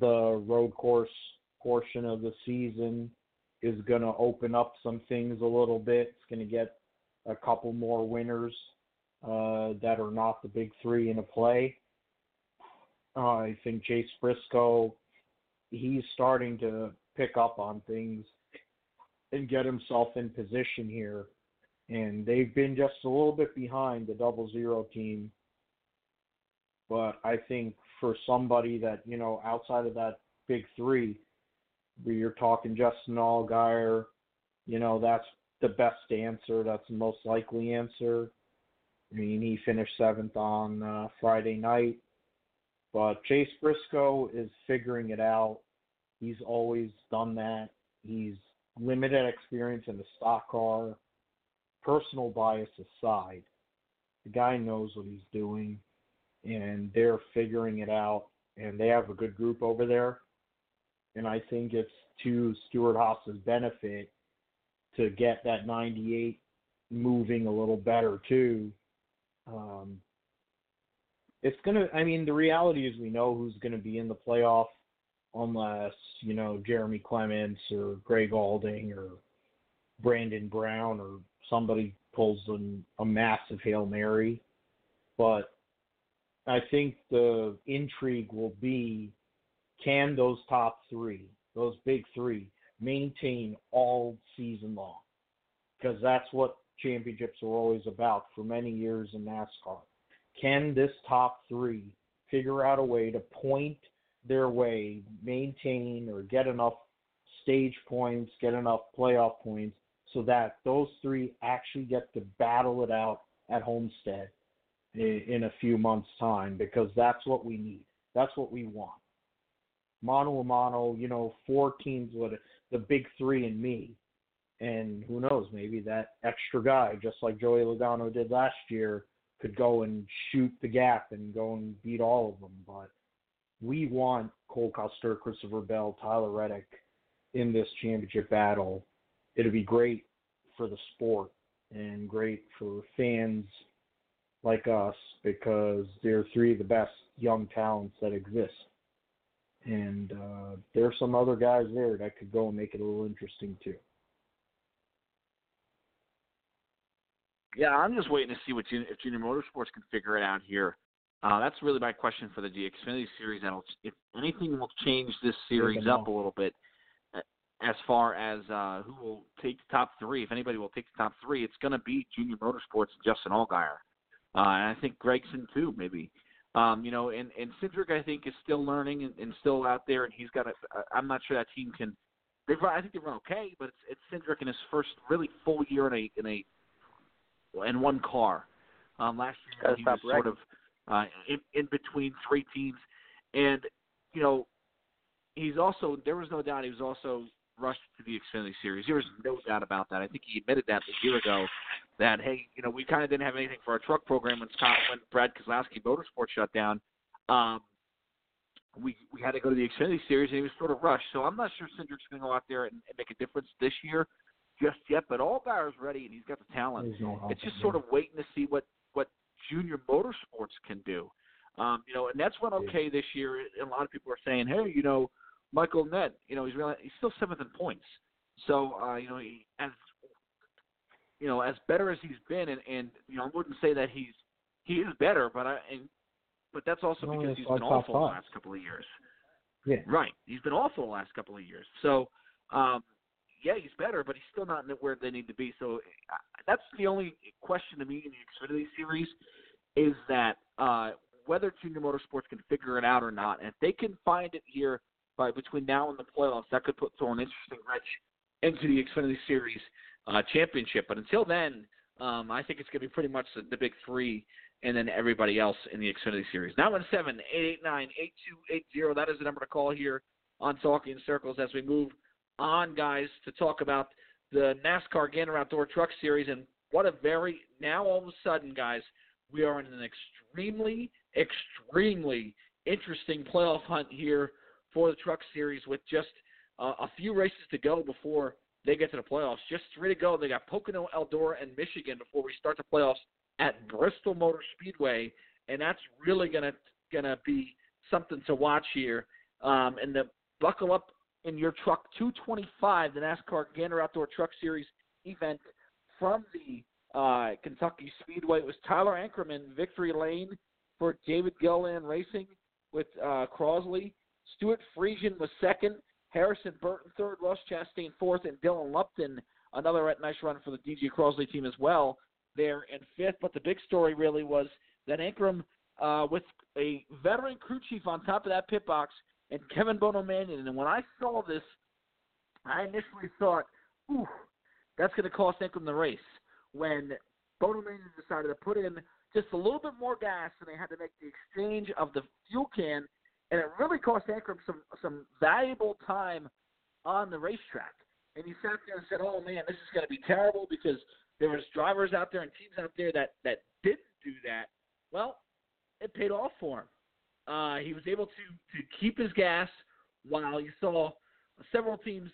the road course portion of the season is going to open up some things a little bit. It's going to get a couple more winners that are not the big three in a play. I think Chase Briscoe, he's starting to pick up on things and get himself in position here. And they've been just a little bit behind the Double Zero team. But I think for somebody that, you know, outside of that big three, where you're talking Justin Allgaier, you know, that's the best answer. That's the most likely answer. I mean, he finished 7th on Friday night. But Chase Briscoe is figuring it out. He's always done that. He's limited experience in the stock car. Personal bias aside, the guy knows what he's doing, and they're figuring it out, and they have a good group over there. And I think it's to Stuart Haas's benefit to get that 98 moving a little better, too. It's going to, I mean, the reality is we know who's going to be in the playoff unless, you know, Jeremy Clements or Greg Alding or Brandon Brown or somebody pulls a massive Hail Mary. But I think the intrigue will be, can those top three, those big three, maintain all season long? Because that's what championships are always about for many years in NASCAR. Can this top three figure out a way to point their way, maintain, or get enough stage points, get enough playoff points, so that those three actually get to battle it out at Homestead in a few months' time? Because that's what we need. That's what we want. Mano a mano, you know, four teams with the big three and me. And who knows, maybe that extra guy, just like Joey Logano did last year, could go and shoot the gap and go and beat all of them. But we want Cole Custer, Christopher Bell, Tyler Reddick in this championship battle. It'll be great for the sport and great for fans like us because they're three of the best young talents that exist. And there are some other guys there that could go and make it a little interesting too. Yeah, I'm just waiting to see what if Junior Motorsports can figure it out here. That's really my question for the Xfinity Series. If anything will change this series up a little bit as far as who will take the top three, if anybody will take the top three, it's going to be Junior Motorsports and Justin Allgaier. And I think Gregson too, maybe. You know, and Cindric, I think, is still learning and still out there, and he's got a – I'm not sure that team can – I think they run okay, but it's Cindric in his first really full year in one car. Last year he was sort of in between three teams. And, you know, he's also, there was no doubt he was also rushed to the Xfinity Series. There was no doubt about that. I think he admitted that a year ago that, hey, you know, we kind of didn't have anything for our truck program when Brad Keselowski Motorsports shut down. We had to go to the Xfinity Series, and he was sort of rushed. So I'm not sure Cindric's going to go out there and make a difference this year just yet, but Allgaier's ready, and he's got the talent. It's just sort of waiting to see what Junior Motorsports can do. You know, and that's when okay this year, and a lot of people are saying, hey, you know, Michael Nett, you know, he's still seventh in points. So, you know, as better as he's been, and you know, I wouldn't say that he is better, but that's also because he's been awful the last couple of years. Yeah. Right. He's been awful the last couple of years. So, yeah, he's better, but he's still not where they need to be. So that's the only question to me in the Xfinity Series is that whether Junior Motorsports can figure it out or not. And if they can find it here between now and the playoffs, that could put an interesting wrench into the Xfinity Series championship. But until then, I think it's going to be pretty much the big three and then everybody else in the Xfinity Series. 917-889-8280. That is the number to call here on Talking Circles as we move on, guys, to talk about the NASCAR Gander Outdoor Truck Series. And what a very – now all of a sudden, guys, we are in an extremely, extremely interesting playoff hunt here for the Truck Series with just a few races to go before they get to the playoffs. Just three to go. They got Pocono, Eldora, and Michigan before we start the playoffs at Bristol Motor Speedway, and that's really gonna be something to watch here. And the buckle up in your truck 225, the NASCAR Gander Outdoor Truck Series event from the Kentucky Speedway. It was Tyler Ankrum in victory lane for David Gilliland Racing with Crosley. Stuart Friesian was second. Harrison Burton third. Ross Chastain fourth. And Dylan Lupton, another nice run for the D.J. Crosley team as well, there in fifth. But the big story really was that Ankrum, with a veteran crew chief on top of that pit box, and Kevin Bono-Manion. And when I saw this, I initially thought, ooh, that's going to cost Ankrum the race. When Bono-Manion decided to put in just a little bit more gas, and they had to make the exchange of the fuel can, and it really cost Ankrum some valuable time on the racetrack. And he sat there and said, oh, man, this is going to be terrible because there was drivers out there and teams out there that didn't do that. Well, it paid off for him. He was able to keep his gas while you saw several teams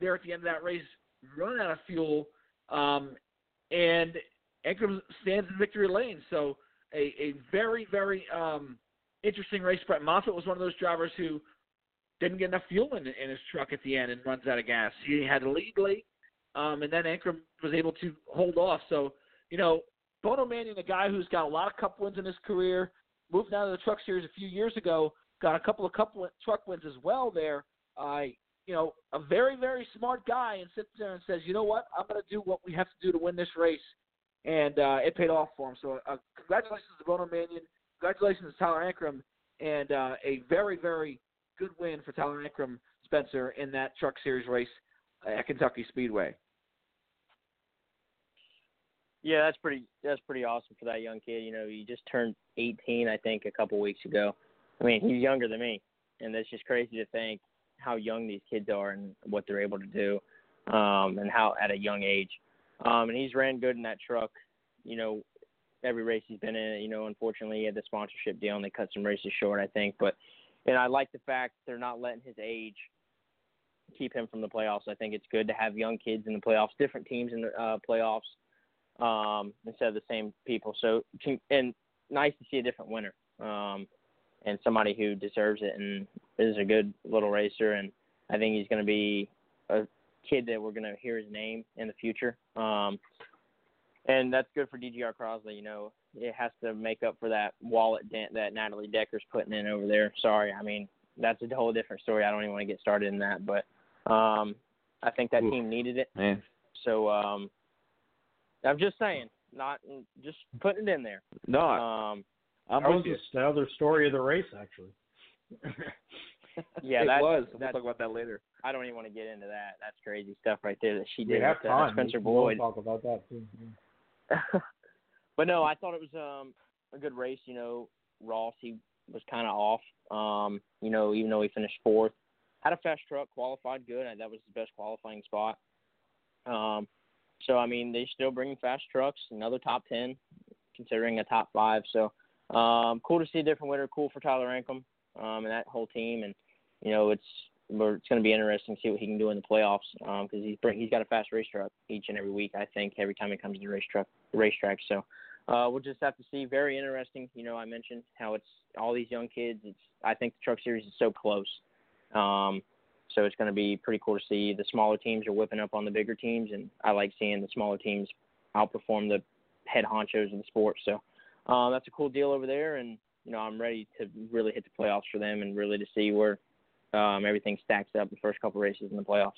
there at the end of that race run out of fuel, and Ankrum stands in victory lane. So a very, very interesting race. Brett Moffitt was one of those drivers who didn't get enough fuel in his truck at the end and runs out of gas. He had a lead late, and then Ankrum was able to hold off. So, you know, Bono-Manion, a guy who's got a lot of Cup wins in his career, moved down to the Truck Series a few years ago, got a couple of truck wins as well there. You know, a very, very smart guy, and sits there and says, you know what, I'm going to do what we have to do to win this race. And it paid off for him. So congratulations to Bono-Manion. Congratulations to Tyler Ankrum. And a very, very good win for Tyler Ankrum, Spencer, in that Truck Series race at Kentucky Speedway. Yeah, that's pretty awesome for that young kid. You know, he just turned 18, I think, a couple weeks ago. I mean, he's younger than me, and that's just crazy to think how young these kids are and what they're able to do, and how at a young age. And he's ran good in that truck, you know, every race he's been in. You know, unfortunately, he had the sponsorship deal, and they cut some races short, I think. But, and I like the fact they're not letting his age keep him from the playoffs. I think it's good to have young kids in the playoffs, different teams in the playoffs, instead of the same people. So, and nice to see a different winner, and somebody who deserves it and is a good little racer. And I think he's going to be a kid that we're going to hear his name in the future. And that's good for DGR Crosley. You know, it has to make up for that wallet dent that Natalie Decker's putting in over there. Sorry. I mean, that's a whole different story. I don't even want to get started in that, but, I think that team needed it. Man. So, I'm just saying, not just putting it in there. No, I'm with you. That was another story of the race, actually. Yeah, it was. We'll talk about that later. I don't even want to get into that. That's crazy stuff right there that she did with Spencer Boyd. We'll talk about that too. But no, I thought it was a good race. You know, Ross, he was kind of off, even though he finished fourth. Had a fast truck, qualified good. That was his best qualifying spot. They still bring fast trucks, another top 10, considering a top 5. So, cool to see a different winner. Cool for Tyler Ankrum and that whole team. And, it's going to be interesting to see what he can do in the playoffs because he's got a fast race truck each and every week, I think, every time he comes to the racetrack. So, we'll just have to see. Very interesting. I mentioned how it's all these young kids. I think the Truck Series is so close. So it's going to be pretty cool to see the smaller teams are whipping up on the bigger teams, and I like seeing the smaller teams outperform the head honchos in the sport. So that's a cool deal over there, and I'm ready to really hit the playoffs for them and really to see where everything stacks up the first couple races in the playoffs.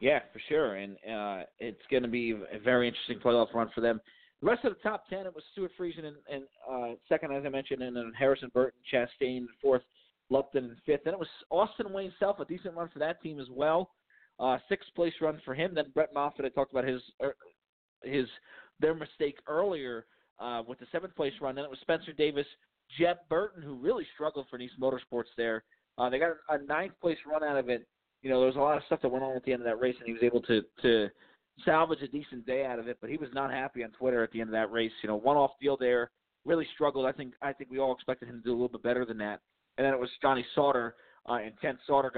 Yeah, for sure, and it's going to be a very interesting playoff run for them. The rest of the top 10, it was Stuart Friesen in second, as I mentioned, and then Harrison Burton, Chastain in fourth, Lupton in fifth. Then it was Austin Wayne Self, a decent run for that team as well. Sixth-place run for him. Then Brett Moffitt, I talked about their mistake earlier with the seventh-place run. Then it was Spencer Davis, Jeb Burton, who really struggled for Nice Motorsports there. They got a ninth-place run out of it. There was a lot of stuff that went on at the end of that race, and he was able to salvage a decent day out of it, but he was not happy on Twitter at the end of that race. One-off deal there, really struggled. I think we all expected him to do a little bit better than that. And then it was Johnny Sauter, and 10th Sauter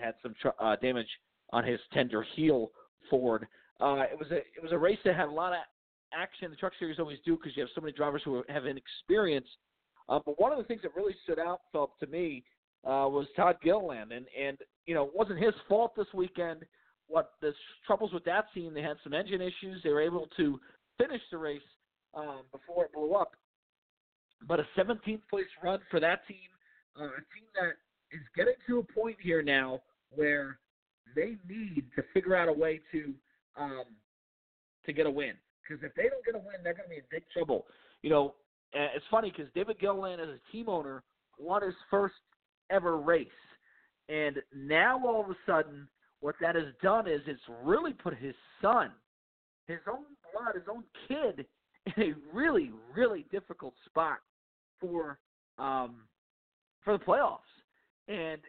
had some damage on his tender heel forward. It was a race that had a lot of action. The Truck Series always do because you have so many drivers who have inexperience. But one of the things that really stood out, Philip, to me was Todd Gilliland. And it wasn't his fault this weekend. What the troubles with that team, they had some engine issues. They were able to finish the race before it blew up. But a 17th-place run for that team. A team that is getting to a point here now where they need to figure out a way to get a win. Because if they don't get a win, they're going to be in big trouble. It's funny because David Gilliland, as a team owner, won his first ever race. And now all of a sudden what that has done is it's really put his son, his own blood, his own kid, in a really, really difficult spot for the playoffs. And,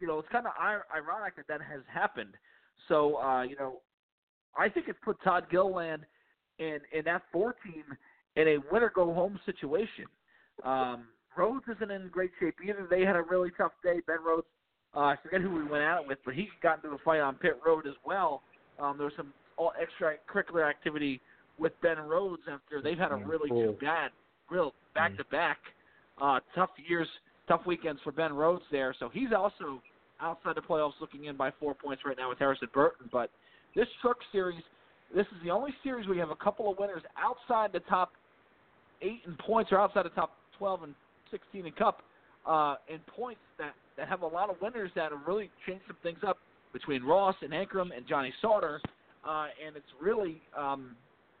it's kind of ironic that has happened. So, I think it's put Todd Gilliland in that 4 team in a winner-go-home situation. Rhodes isn't in great shape either. They had a really tough day. Ben Rhodes, I forget who we went at it with, but he got into a fight on pit road as well. There was some extracurricular activity with Ben Rhodes after they've had a really real back-to-back tough years. Tough weekends for Ben Rhodes there, so he's also outside the playoffs looking in by 4 points right now with Harrison Burton. But this Truck Series, this is the only series where you have a couple of winners outside the top 8 in points or outside the top 12 and 16 in Cup in points that have a lot of winners that have really changed some things up between Ross and Ankrum and Johnny Sauter, and it's really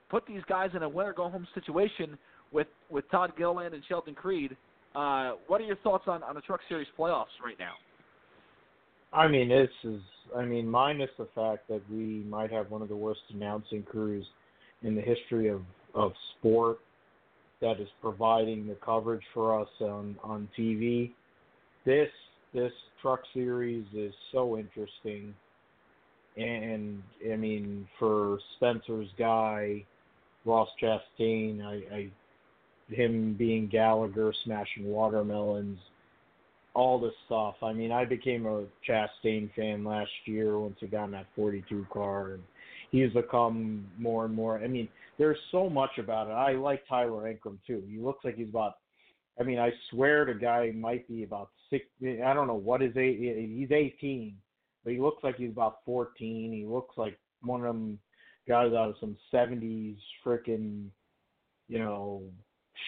put these guys in a winner-go-home situation with Todd Gilliland and Sheldon Creed. What are your thoughts on the Truck Series playoffs right now? Minus the fact that we might have one of the worst announcing crews in the history of sport that is providing the coverage for us on TV. This Truck Series is so interesting. And for Spencer's guy, Ross Chastain, him being Gallagher, smashing watermelons, all this stuff. I became a Chastain fan last year once he got in that 42 car, and he's become more and more. There's so much about it. I like Tyler Ankrum, too. He looks like he's about, I swear the guy might be about 6, I don't know what his age, he's 18, but he looks like he's about 14. He looks like one of them guys out of some 70s freaking,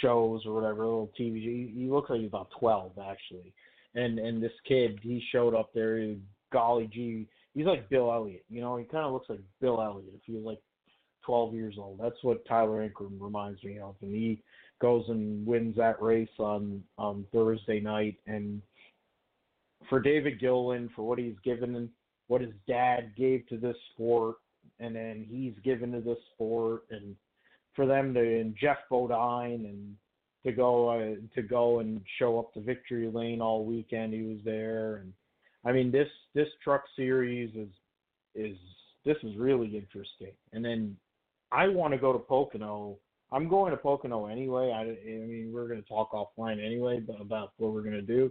shows or whatever, little TV. He looks like he's about 12 actually, and this kid, he showed up there. Golly gee, he's like Bill Elliott. He kind of looks like Bill Elliott if he was like 12 years old. That's what Tyler Ankrum reminds me of, and he goes and wins that race on Thursday night. And for David Gilliland, for what he's given and what his dad gave to this sport, and then he's given to this sport, and for them to, and Jeff Bodine and to go and show up to victory lane all weekend. He was there, and I mean this truck series is really interesting. And then I want to go to Pocono. I'm going to Pocono anyway. I mean, we're going to talk offline anyway about what we're going to do,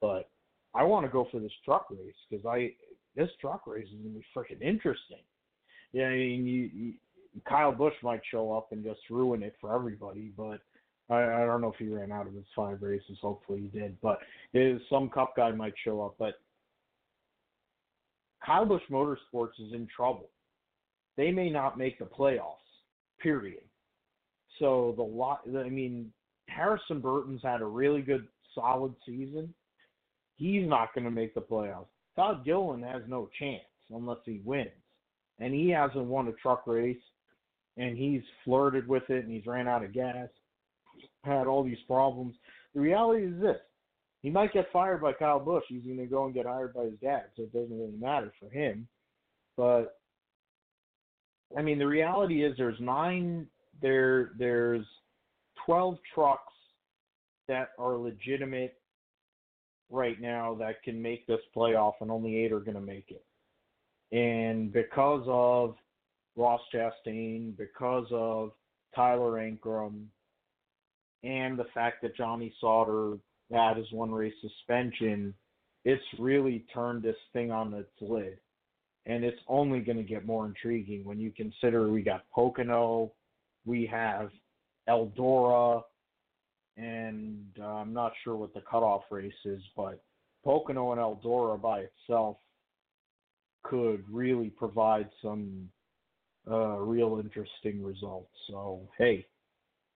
but I want to go for this truck race because this truck race is going to be freaking interesting. Yeah, I mean, Kyle Busch might show up and just ruin it for everybody, but I don't know if he ran out of his 5 races. Hopefully he did, but some cup guy might show up. But Kyle Busch Motorsports is in trouble. They may not make the playoffs, period. So Harrison Burton's had a really good, solid season. He's not going to make the playoffs. Todd Gilliland has no chance unless he wins. And he hasn't won a truck race, and he's flirted with it, and he's ran out of gas, had all these problems. The reality is this. He might get fired by Kyle Busch. He's going to go and get hired by his dad, so it doesn't really matter for him. But, I mean, the reality is there's 9 – there's 12 trucks that are legitimate right now that can make this playoff, and only 8 are going to make it. And because of Ross Chastain, because of Tyler Ankrum, and the fact that Johnny Sauter had his 1-race suspension, it's really turned this thing on its lid. And it's only going to get more intriguing when you consider we got Pocono, we have Eldora, and I'm not sure what the cutoff race is, but Pocono and Eldora by itself could really provide some real interesting results. So, hey,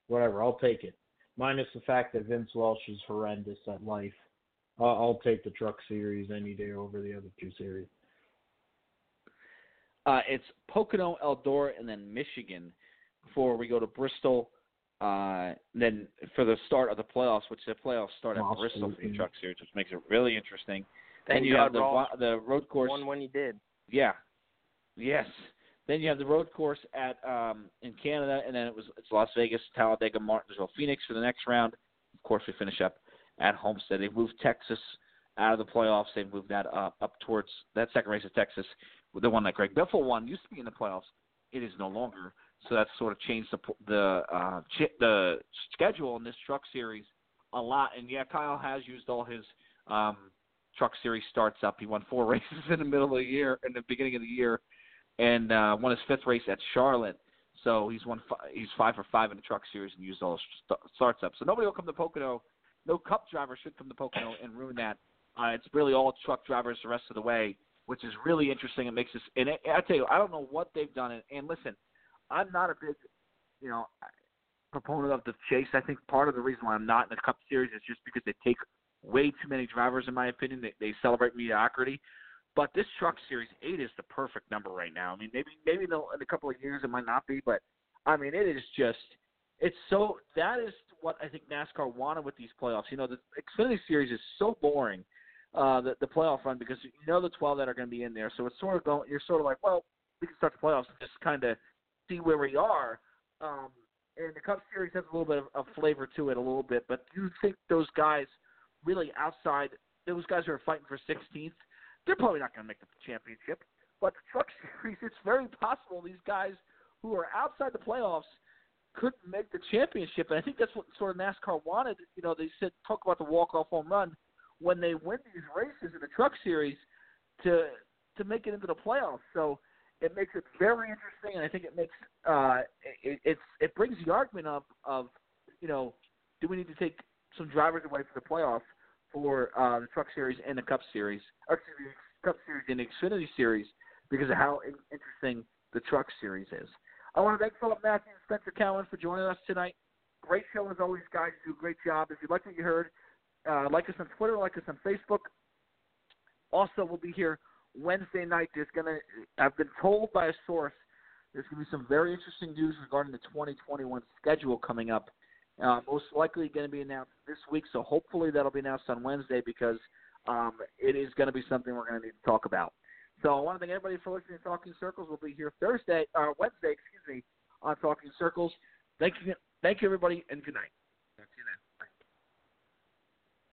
whatever, I'll take it. Minus the fact that Vince Welsh is horrendous at life. I'll take the truck series any day over the other 2 series. It's Pocono, Eldora, and then Michigan before we go to Bristol. Then for the start of the playoffs, which the playoffs start at Bristol for the truck series, which makes it really interesting. Then you have the road course. One when he did. Yeah. Yes. Then you have the road course at in Canada, and then it's Las Vegas, Talladega, Martinsville, Phoenix for the next round. Of course, we finish up at Homestead. They've moved Texas out of the playoffs. They've moved that up towards that second race at Texas, the one that Greg Biffle won used to be in the playoffs. It is no longer. So that's sort of changed the schedule in this truck series a lot. And, yeah, Kyle has used all his truck series starts up. He won 4 races in the middle of the year, in the beginning of the year, and won his 5th race at Charlotte. So he's 5 for 5 in the truck series and used all his starts up. So nobody will come to Pocono. No cup driver should come to Pocono and ruin that. It's really all truck drivers the rest of the way, which is really interesting. It makes this – and I tell you, I don't know what they've done. And listen, I'm not a big, proponent of the chase. I think part of the reason why I'm not in the Cup Series is just because they take way too many drivers, in my opinion. They celebrate mediocrity. But this Truck Series 8 is the perfect number right now. I mean, maybe in a couple of years it might not be, but, I mean, it is just – it's so – that is what I think NASCAR wanted with these playoffs. You know, the Xfinity Series is so boring, the playoff run, because you know the 12 that are going to be in there. So it's sort of going – you're sort of like, well, we can start the playoffs and just kind of – see where we are, and the Cup Series has a little bit of flavor to it, a little bit. But do you think those guys really outside? Those guys who are fighting for 16th, they're probably not going to make the championship. But the Truck Series, it's very possible these guys who are outside the playoffs could make the championship. And I think that's what sort of NASCAR wanted. You know, they said talk about the walk-off home run when they win these races in the Truck Series to make it into the playoffs. So. It makes it very interesting, and I think it makes it brings the argument up of do we need to take some drivers away from the playoffs for the Truck Series and the Cup Series, Cup Series and the Xfinity Series because of how interesting the Truck Series is. I want to thank Philip Matthew and Spencer Cowan for joining us tonight. Great show as always, guys. You do a great job. If you like what you heard, like us on Twitter, like us on Facebook. Also, we'll be here Wednesday night. I've been told by a source there's going to be some very interesting news regarding the 2021 schedule coming up. Most likely going to be announced this week, so hopefully that'll be announced on Wednesday because it is going to be something we're going to need to talk about. So I want to thank everybody for listening to Talking Circles. We'll be here Wednesday, on Talking Circles. Thank you everybody, and good night.